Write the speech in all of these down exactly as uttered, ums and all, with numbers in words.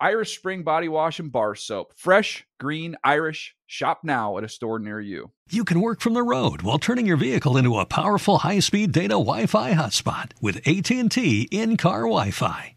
Irish Spring Body Wash and Bar Soap. Fresh, green, Irish. Shop now at a store near you. You can work from the road while turning your vehicle into a powerful high-speed data Wi-Fi hotspot with A T and T in-car Wi-Fi.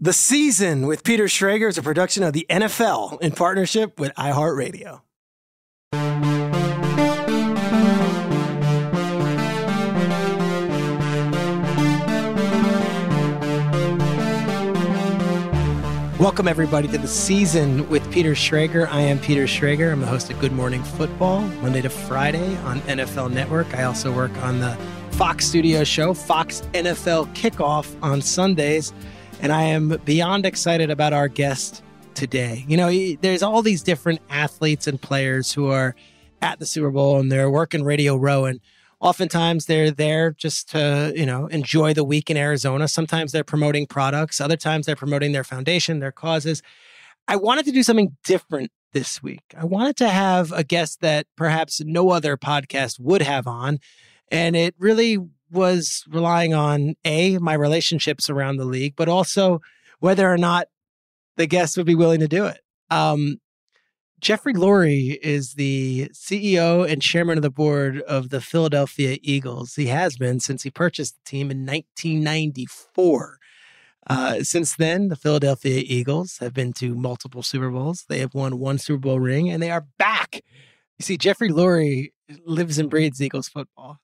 The Season with Peter Schrager is a production of the N F L in partnership with iHeartRadio. Welcome, everybody, to The Season with Peter Schrager. I am Peter Schrager. I'm the host of Good Morning Football, Monday to Friday on N F L Network. I also work on the Fox Studio show, Fox N F L Kickoff on Sundays. And I am beyond excited about our guest today. You know, he, there's all these different athletes and players who are at the Super Bowl and they're working Radio Row. And oftentimes they're there just to, you know, enjoy the week in Arizona. Sometimes they're promoting products. Other times they're promoting their foundation, their causes. I wanted to do something different this week. I wanted to have a guest that perhaps no other podcast would have on. And it really was relying on, A, my relationships around the league, but also whether or not the guests would be willing to do it. Um, Jeffrey Lurie is the C E O and chairman of the board of the Philadelphia Eagles. He has been since he purchased the team in nineteen ninety-four. Uh, since then, the Philadelphia Eagles have been to multiple Super Bowls. They have won one Super Bowl ring, and they are back. You see, Jeffrey Lurie lives and breathes Eagles football.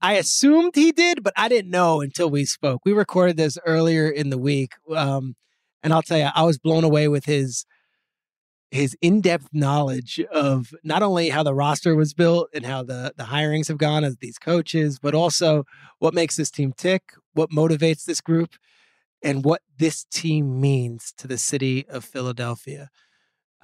I assumed he did, but I didn't know until we spoke. We recorded this earlier in the week, um, and I'll tell you, I was blown away with his his in-depth knowledge of not only how the roster was built and how the, the hirings have gone as these coaches, but also what makes this team tick, what motivates this group, and what this team means to the city of Philadelphia.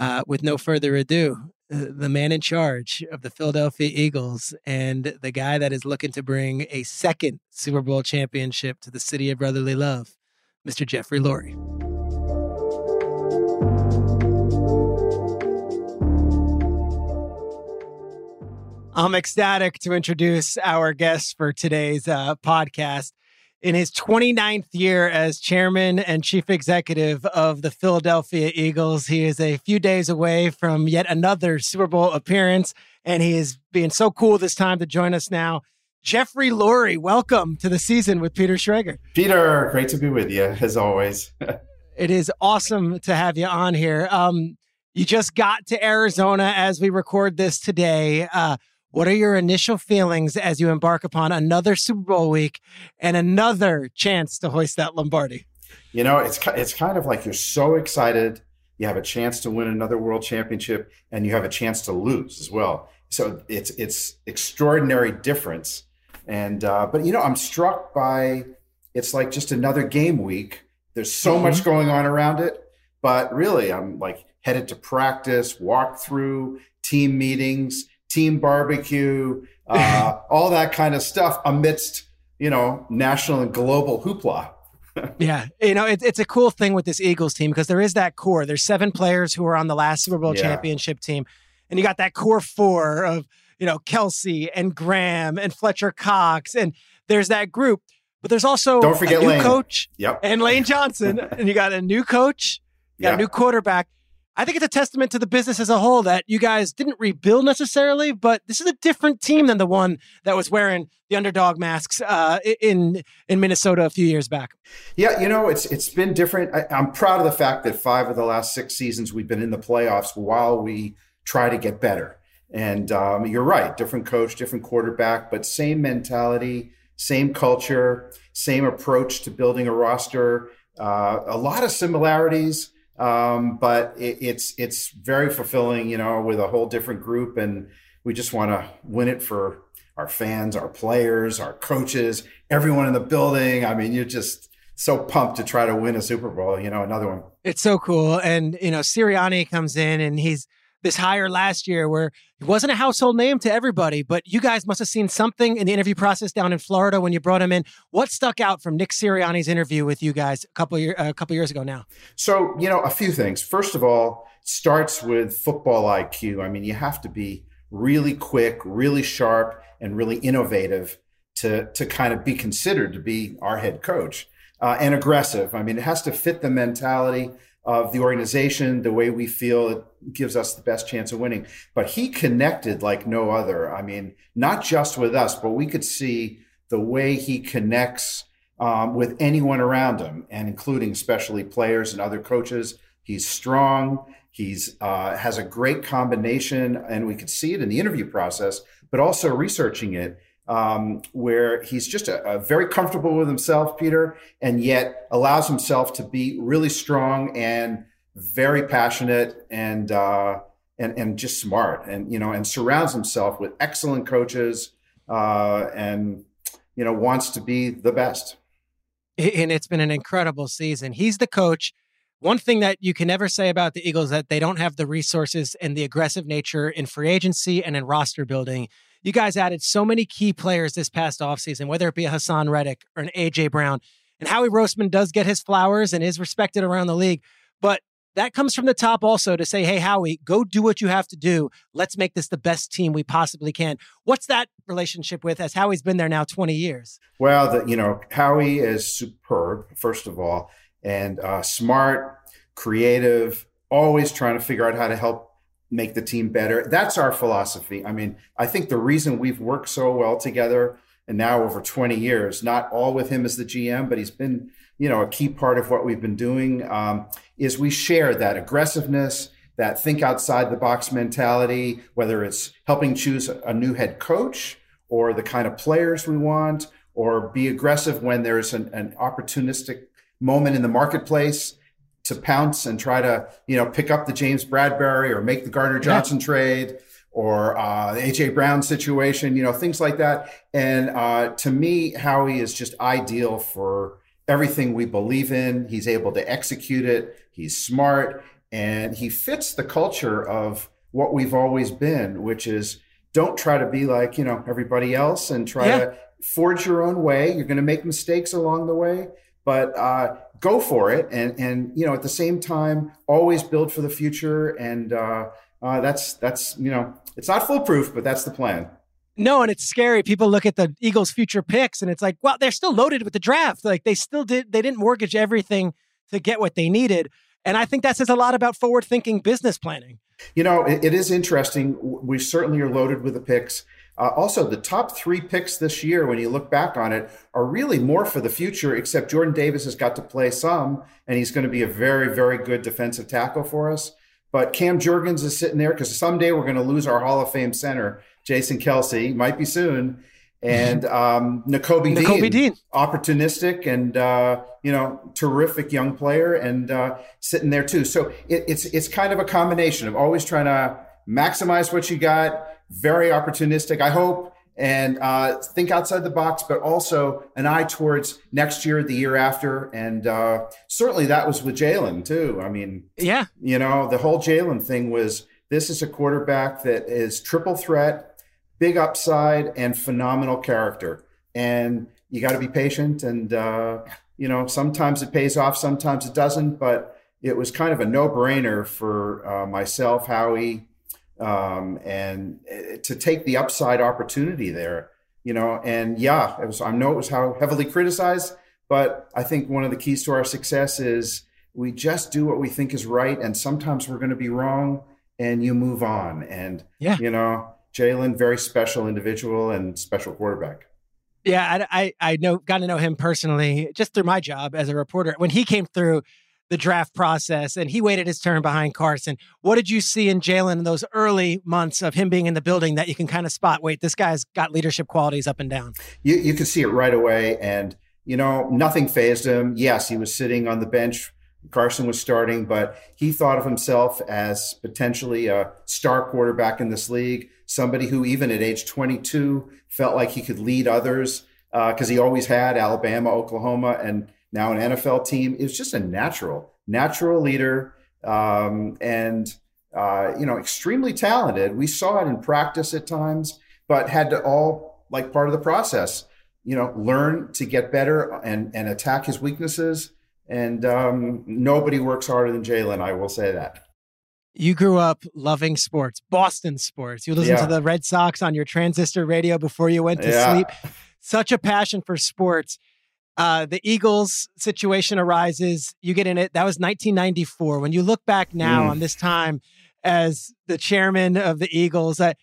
Uh, with no further ado, the man in charge of the Philadelphia Eagles and the guy that is looking to bring a second Super Bowl championship to the city of brotherly love, Mister Jeffrey Lurie. I'm ecstatic to introduce our guest for today's uh, podcast. In his twenty-ninth year as chairman and chief executive of the Philadelphia Eagles, he is a few days away from yet another Super Bowl appearance, and he is being so cool this time to join us now. Jeffrey Lurie, welcome to The Season with Peter Schrager. Peter, great to be with you, as always. It is awesome to have you on here. Um, you just got to Arizona as we record this today. Uh What are your initial feelings as you embark upon another Super Bowl week and another chance to hoist that Lombardi? You know, it's it's kind of like you're so excited. You have a chance to win another world championship and you have a chance to lose as well. So it's it's extraordinary difference. And uh, but, you know, I'm struck by it's like just another game week. There's so mm-hmm. much going on around it. But really, I'm like headed to practice, walk through, team meetings, team barbecue, uh, all that kind of stuff amidst, you know, national and global hoopla. Yeah. You know, it, it's a cool thing with this Eagles team because there is that core. There's seven players who are on the last Super Bowl yeah. championship team. And you got that core four of, you know, Kelsey and Graham and Fletcher Cox. And there's that group. But there's also Don't forget a new Lane. coach yep. and Lane Johnson. And you got a new coach, you got yeah. a new quarterback. I think it's a testament to the business as a whole that you guys didn't rebuild necessarily, but this is a different team than the one that was wearing the underdog masks uh, in in Minnesota a few years back. Yeah, you know, it's it's been different. I, I'm proud of the fact that five of the last six seasons we've been in the playoffs while we try to get better. And um, you're right, different coach, different quarterback, but same mentality, same culture, same approach to building a roster, uh, a lot of similarities. Um, but it, it's, it's very fulfilling, you know, with a whole different group, and we just want to win it for our fans, our players, our coaches, everyone in the building. I mean, you're just so pumped to try to win a Super Bowl, you know, another one. It's so cool. And, you know, Sirianni comes in and he's this hire last year where he wasn't a household name to everybody, but you guys must've seen something in the interview process down in Florida when you brought him in. What stuck out from Nick Sirianni's interview with you guys a couple of year, a couple of years ago now? So, you know, a few things. First of all, starts with football I Q. I mean, you have to be really quick, really sharp, and really innovative to, to kind of be considered to be our head coach, uh, and aggressive. I mean, it has to fit the mentality of the organization, the way we feel it gives us the best chance of winning. But he connected like no other. I mean, not just with us, but we could see the way he connects um, with anyone around him, and including especially players and other coaches. He's strong. He's uh, has a great combination, and we could see it in the interview process, but also researching it. Um, where he's just a, a very comfortable with himself, Peter, and yet allows himself to be really strong and very passionate and uh, and and just smart, and you know, and surrounds himself with excellent coaches, uh, and you know, wants to be the best. And it's been an incredible season. He's the coach. One thing that you can never say about the Eagles is that they don't have the resources and the aggressive nature in free agency and in roster building. You guys added so many key players this past offseason, whether it be a Hassan Reddick or an A J. Brown. And Howie Roseman does get his flowers and is respected around the league. But that comes from the top also to say, hey, Howie, go do what you have to do. Let's make this the best team we possibly can. What's that relationship with, as Howie's been there now twenty years? Well, the, you know, Howie is superb, first of all, and uh, smart, creative, always trying to figure out how to help make the team better. That's our philosophy. I mean, I think the reason we've worked so well together and now over twenty years, not all with him as the G M, but he's been, you know, a key part of what we've been doing, um, is we share that aggressiveness, that think outside the box mentality, whether it's helping choose a new head coach or the kind of players we want, or be aggressive when there's an, an opportunistic moment in the marketplace to pounce and try to, you know, pick up the James Bradberry or make the Gardner Johnson yeah. trade, or uh, the A J. Brown situation, you know, things like that. And uh, to me, Howie is just ideal for everything we believe in. He's able to execute it. He's smart, and he fits the culture of what we've always been, which is don't try to be like, you know, everybody else and try yeah. to forge your own way. You're going to make mistakes along the way, but uh, go for it. And, and, you know, at the same time, always build for the future. And uh, uh, that's, that's, you know, it's not foolproof, but that's the plan. No, and it's scary. People look at the Eagles' future picks and it's like, well, they're still loaded with the draft. Like they still did, they didn't mortgage everything to get what they needed. And I think that says a lot about forward thinking business planning. You know, it, it is interesting. We certainly are loaded with the picks. Uh, also, the top three picks this year, when you look back on it, are really more for the future, except Jordan Davis has got to play some, and he's going to be a very, very good defensive tackle for us. But Cam Juergens is sitting there because someday we're going to lose our Hall of Fame center, Jason Kelsey, might be soon. And um, N'Kobe, N'Kobe Dean, Dean, opportunistic and, uh, you know, terrific young player, and uh, sitting there too. So it, it's it's kind of a combination of always trying to maximize what you got, very opportunistic, I hope, and uh, think outside the box, but also an eye towards next year, the year after. And uh, certainly that was with Jalen too. I mean, yeah, you know, the whole Jalen thing was, this is a quarterback that is triple threat, big upside, and phenomenal character. And you got to be patient. And, uh, you know, sometimes it pays off, sometimes it doesn't, but it was kind of a no-brainer for uh, myself, Howie, um and uh, to take the upside opportunity there, you know. And yeah, it was, I know it was how heavily criticized, but I think one of the keys to our success is we just do what we think is right, and sometimes we're going to be wrong, and you move on. And yeah, you know, Jalen, very special individual and special quarterback. Yeah, I I, I know got to know him personally just through my job as a reporter when he came through the draft process, and he waited his turn behind Carson. What did you see in Jalen in those early months of him being in the building that you can kind of spot, wait, this guy's got leadership qualities up and down? You, you could see it right away. And, you know, nothing fazed him. Yes, he was sitting on the bench. Carson was starting, but he thought of himself as potentially a star quarterback in this league, somebody who even at age twenty-two felt like he could lead others because uh, he always had Alabama, Oklahoma, and now an N F L team. Is just a natural, natural leader, um, and, uh, you know, extremely talented. We saw it in practice at times, but had to all, like part of the process, you know, learn to get better and, and attack his weaknesses. And um, nobody works harder than Jalen, I will say that. You grew up loving sports, Boston sports. You listened yeah. to the Red Sox on your transistor radio before you went to yeah. sleep. Such a passion for sports. Uh, the Eagles situation arises. You get in it. That was nineteen ninety-four. When you look back now mm. on this time as the chairman of the Eagles, uh,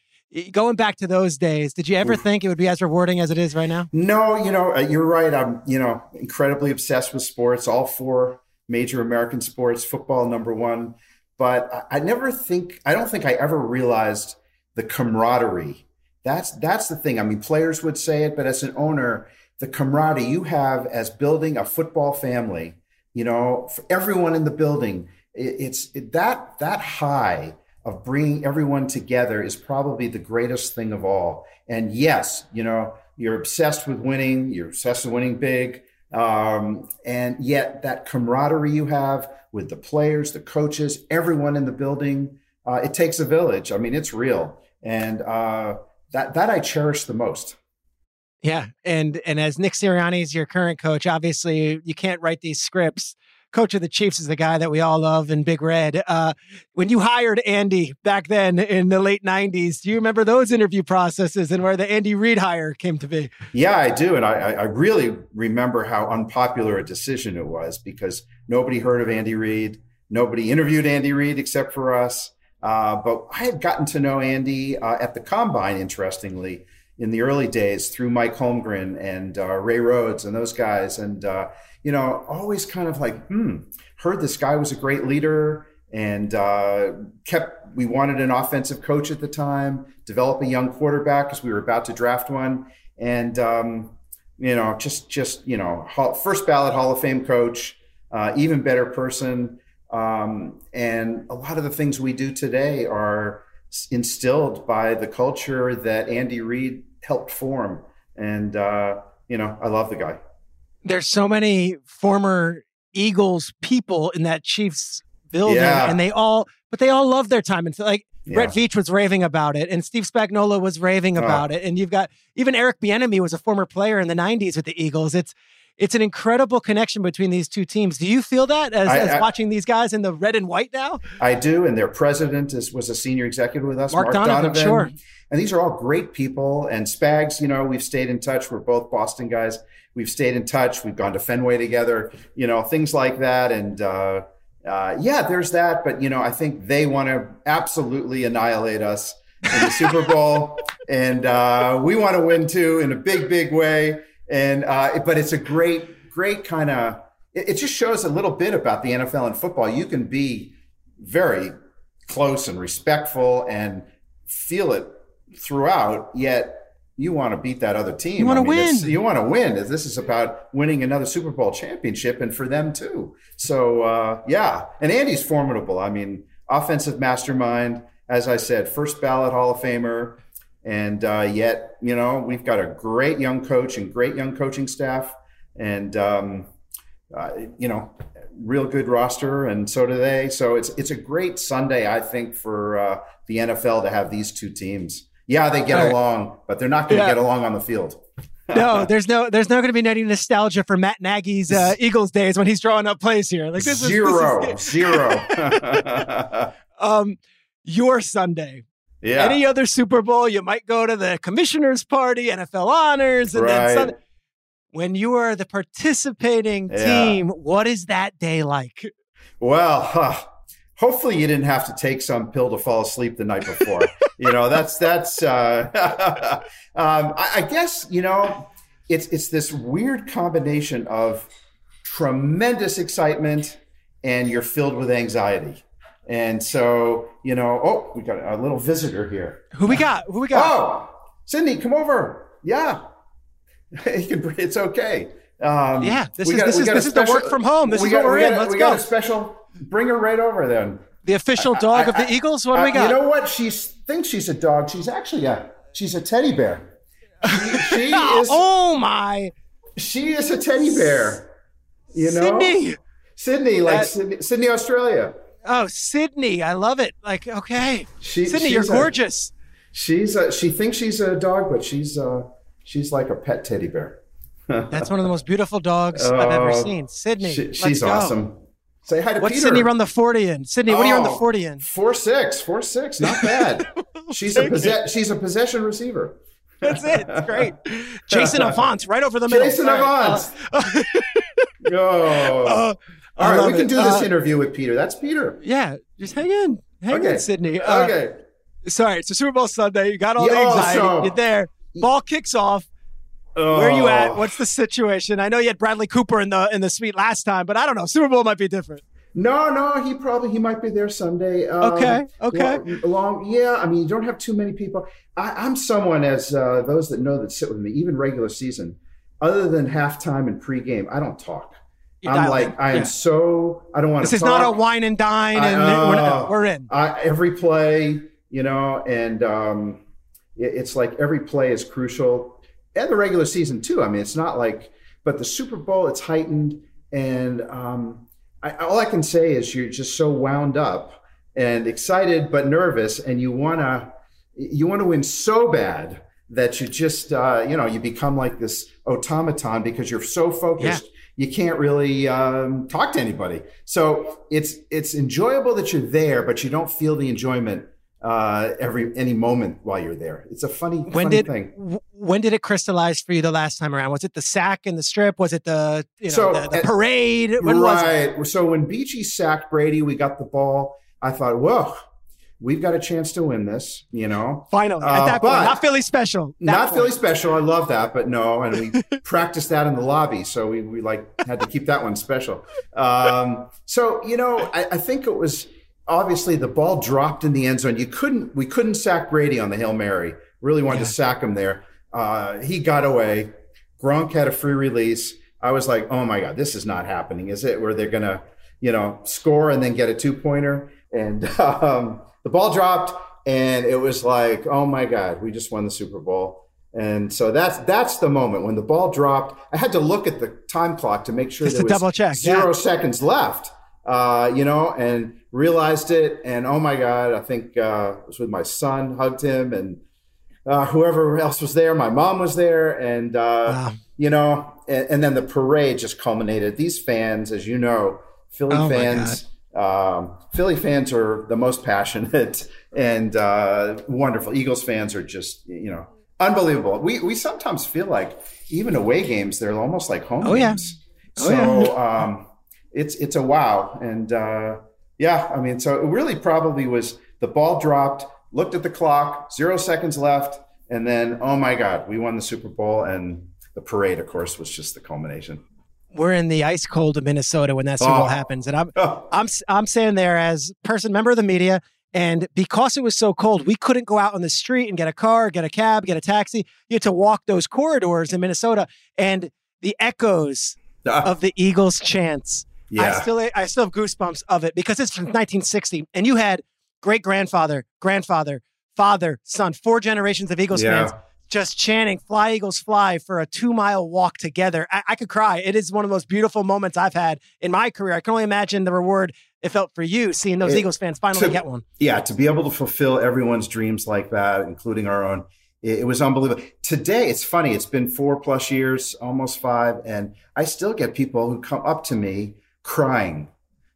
going back to those days, did you ever Oof. think it would be as rewarding as it is right now? No, you know, you're right. I'm, you know, incredibly obsessed with sports, all four major American sports, football number one. But I never think, I don't think I ever realized the camaraderie. That's, that's the thing. I mean, players would say it, but as an owner, the camaraderie you have as building a football family, you know, for everyone in the building, it, it's it, that that high of bringing everyone together is probably the greatest thing of all. And yes, you know, you're obsessed with winning, you're obsessed with winning big. Um, and yet that camaraderie you have with the players, the coaches, everyone in the building, uh, it takes a village. I mean, it's real. And uh, that that I cherish the most. Yeah. And and as Nick Sirianni is your current coach, obviously you can't write these scripts. Coach of the Chiefs is the guy that we all love in Big Red. Uh, when you hired Andy back then in the late nineties, do you remember those interview processes and where the Andy Reid hire came to be? Yeah, I do. And I, I really remember how unpopular a decision it was because nobody heard of Andy Reid. Nobody interviewed Andy Reid except for us. Uh, but I had gotten to know Andy uh, at the Combine, interestingly, in the early days through Mike Holmgren and uh, Ray Rhodes and those guys. And, uh, you know, always kind of like, hmm, heard this guy was a great leader and uh, kept, we wanted an offensive coach at the time, develop a young quarterback because we were about to draft one. And, um, you know, just, just, you know, first ballot Hall of Fame coach, uh, even better person. Um, and a lot of the things we do today are instilled by the culture that Andy Reid helped form. And, uh, you know, I love the guy. There's so many former Eagles people in that Chiefs building yeah. and they all, but they all love their time. And so like yeah. Brett Veach was raving about it and Steve Spagnuolo was raving about oh. it. And you've got, even Eric Bieniemy was a former player in the nineties with the Eagles. It's, it's an incredible connection between these two teams. Do you feel that as, I, as I, watching these guys in the red and white now? I do. And their president is, was a senior executive with us, Mark, Mark Donovan. Donovan. Sure. And these are all great people. And Spags, you know, we've stayed in touch. We're both Boston guys. We've stayed in touch. We've gone to Fenway together, you know, things like that. And uh, uh, yeah, there's that. But, you know, I think they want to absolutely annihilate us in the Super Bowl. And uh, we want to win, too, in a big, big way. And, uh, but it's a great, great kind of, it, it just shows a little bit about the N F L and football. You can be very close and respectful and feel it throughout, yet you want to beat that other team. You want to I mean, win. You want to win. This is about winning another Super Bowl championship and for them too. So, uh, yeah. And Andy's formidable. I mean, offensive mastermind, as I said, first ballot Hall of Famer, And uh, yet, you know, we've got a great young coach and great young coaching staff, and um, uh, you know, real good roster, and so do they. So it's it's a great Sunday, I think, for uh, the N F L to have these two teams. Yeah, they get right. along, but they're not going to yeah. get along on the field. No, there's no, there's not going to be any nostalgia for Matt Nagy's uh, Eagles days when he's drawing up plays here. Like this is zero, this is zero. um, your Sunday. Yeah. Any other Super Bowl, you might go to the commissioner's party, N F L honors, and right. then Sunday. When you are the participating team, yeah. what is that day like? Well, huh. hopefully you didn't have to take some pill to fall asleep the night before. You know, that's, that's, uh, um, I, I guess, you know, it's, it's this weird combination of tremendous excitement and you're filled with anxiety. And so, you know, oh, we got a little visitor here. Who we got? Who we got? Oh, Sydney, come over. Yeah. It's okay. Um, yeah, this is, got, this is, this is the work from home. This is what we're in. Let's go. We got a special, bring her right over then. The official dog I, I, of the I, Eagles? What do uh, we got? You know what? She thinks she's a dog. She's actually a, she's a teddy bear. She, she is, oh my. She is a teddy bear. You know? Sydney. Sydney, like uh, Sydney, Sydney, Australia. Oh, Sydney. I love it. Like, okay. She, Sydney, you're gorgeous. A, she's a, she thinks she's a dog, but she's uh she's like a pet teddy bear. That's one of the most beautiful dogs uh, I've ever seen. Sydney. She, she's awesome. Say hi to What's Peter. What's Sydney run the forty in? Sydney, oh, what are you on the forty in? Four six, four six, not bad. she's a possess- she's a possession receiver. That's it. It's great. Jason Avant, right over the middle. Jason Avant. Uh, oh. Uh, All right, we can it. do this uh, interview with Peter. That's Peter. Yeah, just hang in, hang okay. in, Sydney. Uh, okay. Sorry, so Super Bowl Sunday. You got all yeah, the anxiety. So. You're there. Ball kicks off. Oh. Where are you at? What's the situation? I know you had Bradley Cooper in the in the suite last time, but I don't know. Super Bowl might be different. No, no, he probably he might be there Sunday. Um, okay, okay. Long, yeah. I mean, you don't have too many people. I, I'm someone, as uh, those that know that sit with me, even regular season, other than halftime and pregame, I don't talk. You're I'm dialing. like, I am yeah. so, I don't want this to This is talk. not a wine and dine, and I, uh, we're, not, we're in. I, every play, you know, and um, it, it's like every play is crucial. And the regular season, too. I mean, it's not like, but the Super Bowl, it's heightened. And um, I, all I can say is you're just so wound up and excited but nervous, and you want to you want to win so bad that you just, uh, you know, you become like this automaton because you're so focused. Yeah. You can't really um, talk to anybody. So it's it's enjoyable that you're there, but you don't feel the enjoyment uh, every any moment while you're there. It's a funny, when funny did, thing. W- when did it crystallize for you the last time around? Was it the sack and the strip? Was it the you know so, the, the parade? When right. Was it? So when Beachy sacked Brady, we got the ball. I thought, whoa, we've got a chance to win this, you know. Finally, at that uh, point, not Philly special. Not point. Philly special. I love that, but no. And we practiced that in the lobby, so we, we like had to keep that one special. Um, so, you know, I, I think it was obviously the ball dropped in the end zone. You couldn't, we couldn't sack Brady on the Hail Mary. Really wanted yeah. to sack him there. Uh, he got away. Gronk had a free release. I was like, oh my God, this is not happening, is it? Where they're going to, you know, score and then get a two pointer. And, um, the ball dropped, and it was like, oh, my God, we just won the Super Bowl. And so that's that's the moment when the ball dropped. I had to look at the time clock to make sure just there was double check. zero yeah. seconds left, uh, you know, and realized it. And, oh, my God, I think uh, it was with my son, hugged him, and uh, whoever else was there. My mom was there. And, uh, wow. you know, and, and then the parade just culminated. These fans, as you know, Philly oh fans – Um, Philly fans are the most passionate and uh, wonderful. Eagles fans are just, you know, unbelievable. We we sometimes feel like even away games, they're almost like home oh, games. Yeah. Oh, so yeah. um, it's it's a wow. And uh, yeah, I mean, so it really probably was the ball dropped, looked at the clock, zero seconds left. And then, oh, my God, we won the Super Bowl. And the parade, of course, was just the culmination. We're in the ice cold of Minnesota when that Super Bowl oh. happens. And I'm oh. I'm I'm sitting there as person, member of the media, and because it was so cold, we couldn't go out on the street and get a car, get a cab, get a taxi. You had to walk those corridors in Minnesota. And the echoes uh. of the Eagles chants, yeah. I still I still have goosebumps of it because it's from nineteen sixty. And you had great-grandfather, grandfather, father, son, four generations of Eagles yeah. fans just chanting "Fly Eagles Fly" for a two mile walk together. I-, I could cry. It is one of the most beautiful moments I've had in my career. I can only imagine the reward it felt for you seeing those it, Eagles fans finally to, get one. Yeah. To be able to fulfill everyone's dreams like that, including our own. It, it was unbelievable. Today, it's funny. It's been four plus years, almost five. And I still get people who come up to me crying,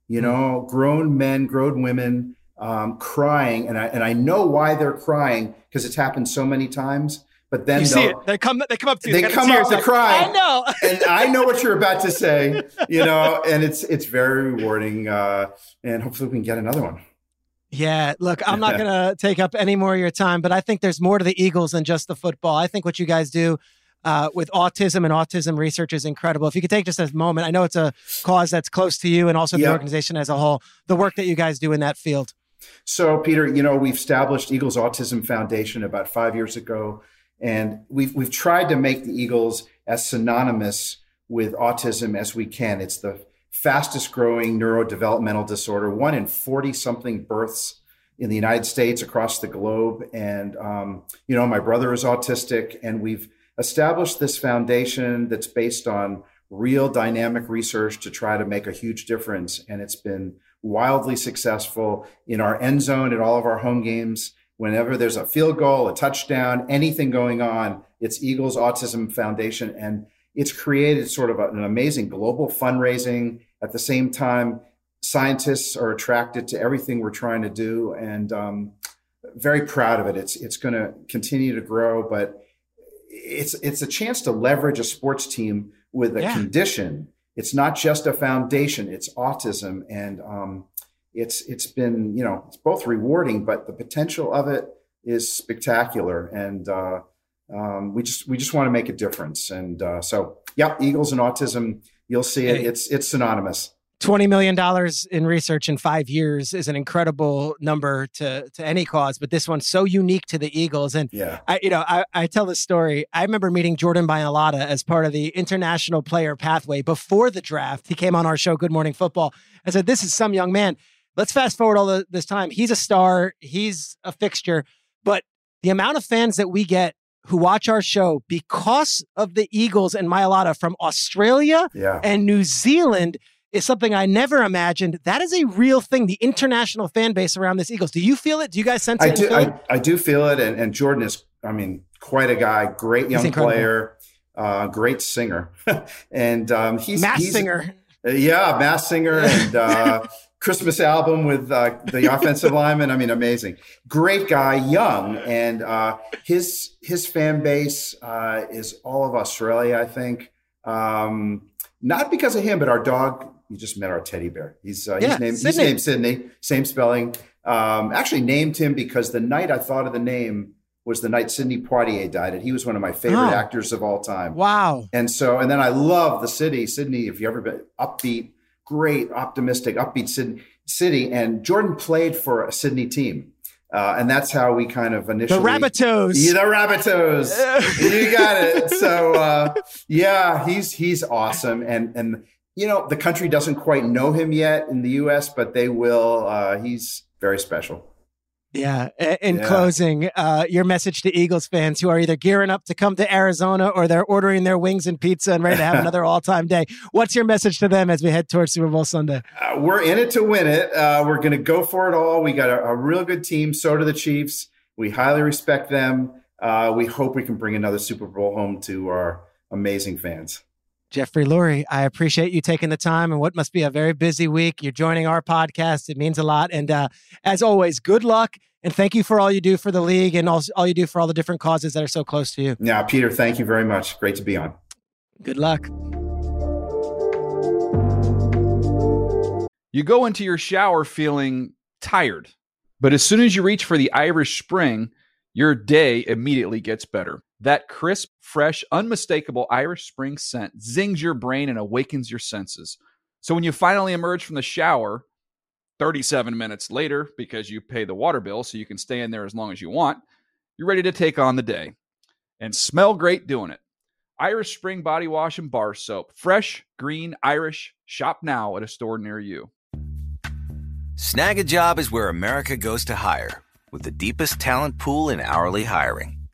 you know, grown men, grown women, um, crying. And I, and I know why they're crying because it's happened so many times. But then you see it. They come, they come up to you. They, they come up to like, cry. I know. And I know what you're about to say, you know, and it's it's very rewarding. Uh, and hopefully we can get another one. Yeah, look, I'm not going to take up any more of your time, but I think there's more to the Eagles than just the football. I think what you guys do uh, with autism and autism research is incredible. If you could take just a moment, I know it's a cause that's close to you and also yeah. the organization as a whole, the work that you guys do in that field. So, Peter, you know, we've established Eagles Autism Foundation about five years ago. And we've we've tried to make the Eagles as synonymous with autism as we can. It's the fastest growing neurodevelopmental disorder, one in forty something births in the United States, across the globe. And, um, you know, my brother is autistic, and we've established this foundation that's based on real dynamic research to try to make a huge difference. And it's been wildly successful in our end zone at all of our home games. Whenever there's a field goal, a touchdown, anything going on, it's Eagles Autism Foundation. And it's created sort of an amazing global fundraising. At the same time, scientists are attracted to everything we're trying to do, and um, very proud of it. It's it's going to continue to grow, but it's it's a chance to leverage a sports team with a yeah. condition. It's not just a foundation, it's autism. And um It's it's been, you know, it's both rewarding, but the potential of it is spectacular. And uh, um, we just we just want to make a difference. And uh, so, yeah, Eagles and autism, you'll see it. It's it's synonymous. twenty million dollars in research in five years is an incredible number to to any cause, but this one's so unique to the Eagles. And, yeah. I, you know, I, I tell this story. I remember meeting Jordan Mailata as part of the international player pathway before the draft. He came on our show, Good Morning Football. I said, this is some young man. Let's fast forward all the, this time. He's a star. He's a fixture. But the amount of fans that we get who watch our show because of the Eagles and Mailata from Australia yeah. and New Zealand is something I never imagined. That is a real thing, the international fan base around this Eagles. Do you feel it? Do you guys sense I it? Do, I, I do feel it. And, and Jordan is, I mean, quite a guy. Great young player. Uh, great singer. and um, he's- Mass he's, singer. Yeah, mass singer. And- uh, Christmas album with uh, the offensive lineman. I mean, amazing. Great guy, young. And uh, his his fan base uh, is all of Australia, I think. Um, not because of him, but our dog, you just met our teddy bear. He's, uh, yeah, he's, named, he's named Sydney, same spelling. Um, actually named him because the night I thought of the name was the night Sydney Poitier died. And he was one of my favorite oh. actors of all time. Wow. And so, and then I love the city. Sydney, if you ever been upbeat, great, optimistic, upbeat city. And Jordan played for a Sydney team. Uh, and that's how we kind of initially... The Rabbitohs. Yeah, the Rabbitohs. You got it. So, uh, yeah, he's he's awesome. And, and you know, the country doesn't quite know him yet in the U S, but they will. Uh, he's very special. Yeah. In yeah. closing, uh, your message to Eagles fans who are either gearing up to come to Arizona or they're ordering their wings and pizza and ready to have another all-time day. What's your message to them as we head towards Super Bowl Sunday? Uh, we're in it to win it. Uh, we're going to go for it all. We got a, a real good team. So do the Chiefs. We highly respect them. Uh, we hope we can bring another Super Bowl home to our amazing fans. Jeffrey Lurie, I appreciate you taking the time and what must be a very busy week. You're joining our podcast. It means a lot. And uh, as always, good luck. And thank you for all you do for the league and also all you do for all the different causes that are so close to you. Yeah, Peter, thank you very much. Great to be on. Good luck. You go into your shower feeling tired, but as soon as you reach for the Irish Spring, your day immediately gets better. That crisp, fresh, unmistakable Irish Spring scent zings your brain and awakens your senses. So when you finally emerge from the shower thirty-seven minutes later, because you pay the water bill so you can stay in there as long as you want, you're ready to take on the day and smell great doing it. Irish Spring body wash and bar soap. Fresh, green, Irish. Shop now at a store near you. Snagajob is where America goes to hire. with the deepest talent pool in hourly hiring.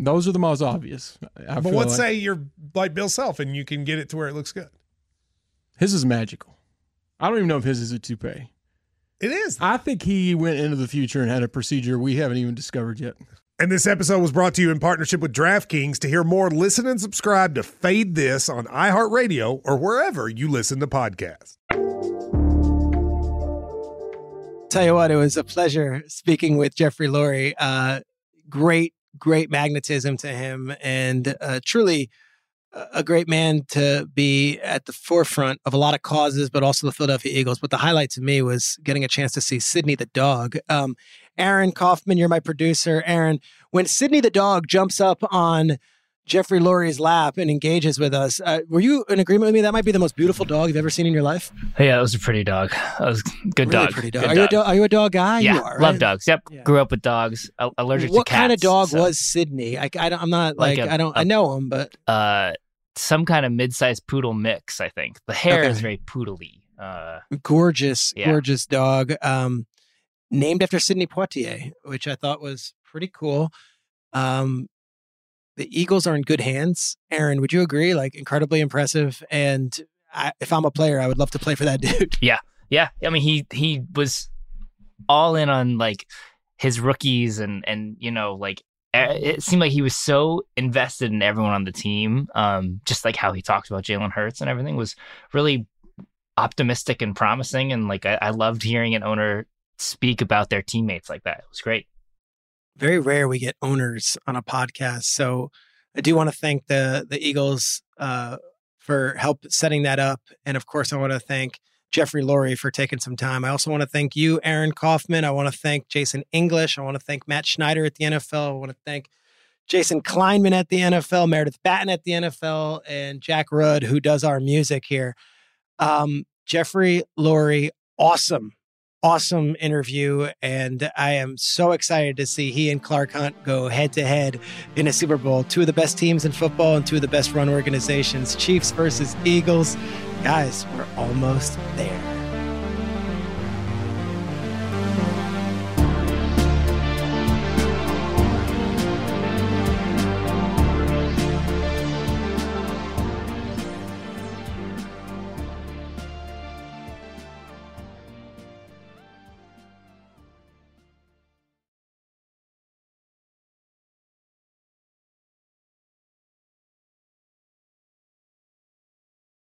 Those are the most obvious. I but let's like. say you're like Bill Self and you can get it to where it looks good. His is magical. I don't even know if his is a toupee. It is. I think he went into the future and had a procedure we haven't even discovered yet. And this episode was brought to you in partnership with DraftKings. To hear more, listen and subscribe to Fade This on iHeartRadio or wherever you listen to podcasts. Tell you what, it was a pleasure speaking with Jeffrey Lurie. Uh, great. Great magnetism to him, and uh, truly a great man to be at the forefront of a lot of causes, but also the Philadelphia Eagles. But the highlight to me was getting a chance to see Sydney the dog. Um, Aaron Kaufman, you're my producer. Aaron, when Sydney the dog jumps up on Jeffrey Lurie's lap and engages with us, uh, were you in agreement with me? That might be the most beautiful dog you've ever seen in your life. Yeah, it was a pretty dog. That was a good really dog. Pretty dog. Good are, dog. You a do- are you a dog guy? Yeah, you are, right? Love dogs. Yep, yeah. Grew up with dogs. Allergic what to cats. What kind of dog so. was Sydney? I, I don't, I'm not like, like a, I don't. A, I know him, but uh, some kind of mid-sized poodle mix. I think the hair okay. is very poodle-y. Uh, gorgeous, yeah. gorgeous dog. Um, named after Sydney Poitier, which I thought was pretty cool. Um. The Eagles are in good hands. Aaron, would you agree? Like, incredibly impressive. And I, if I'm a player, I would love to play for that dude. Yeah. Yeah. I mean, he he was all in on, like, his rookies and, and you know, like, it seemed like he was so invested in everyone on the team. Um, just like how he talked about Jalen Hurts and everything was really optimistic and promising. And, like, I, I loved hearing an owner speak about their teammates like that. It was great. Very rare we get owners on a podcast, so I do want to thank the the Eagles uh, for help setting that up, and of course I want to thank Jeffrey Lurie for taking some time. I also want to thank you, Aaron Kaufman. I want to thank Jason English. I want to thank Matt Schneider at the N F L. I want to thank Jason Kleinman at the N F L, Meredith Batten at the N F L, and Jack Rudd, who does our music here. Um, Jeffrey Lurie, awesome. Awesome interview, and I am so excited to see he and Clark Hunt go head-to-head in a Super Bowl. Two of the best teams in football and two of the best run organizations, Chiefs versus Eagles. Guys, we're almost there.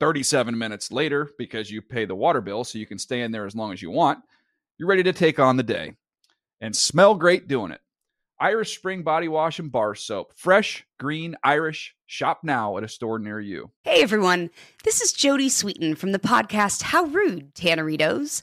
thirty-seven minutes later, because you pay the water bill so you can stay in there as long as you want, you're ready to take on the day and smell great doing it. Irish Spring Body Wash and Bar Soap. Fresh, green, Irish. Shop now at a store near you. Hey, everyone. This is Jody Sweeten from the podcast How Rude, Tanneritos.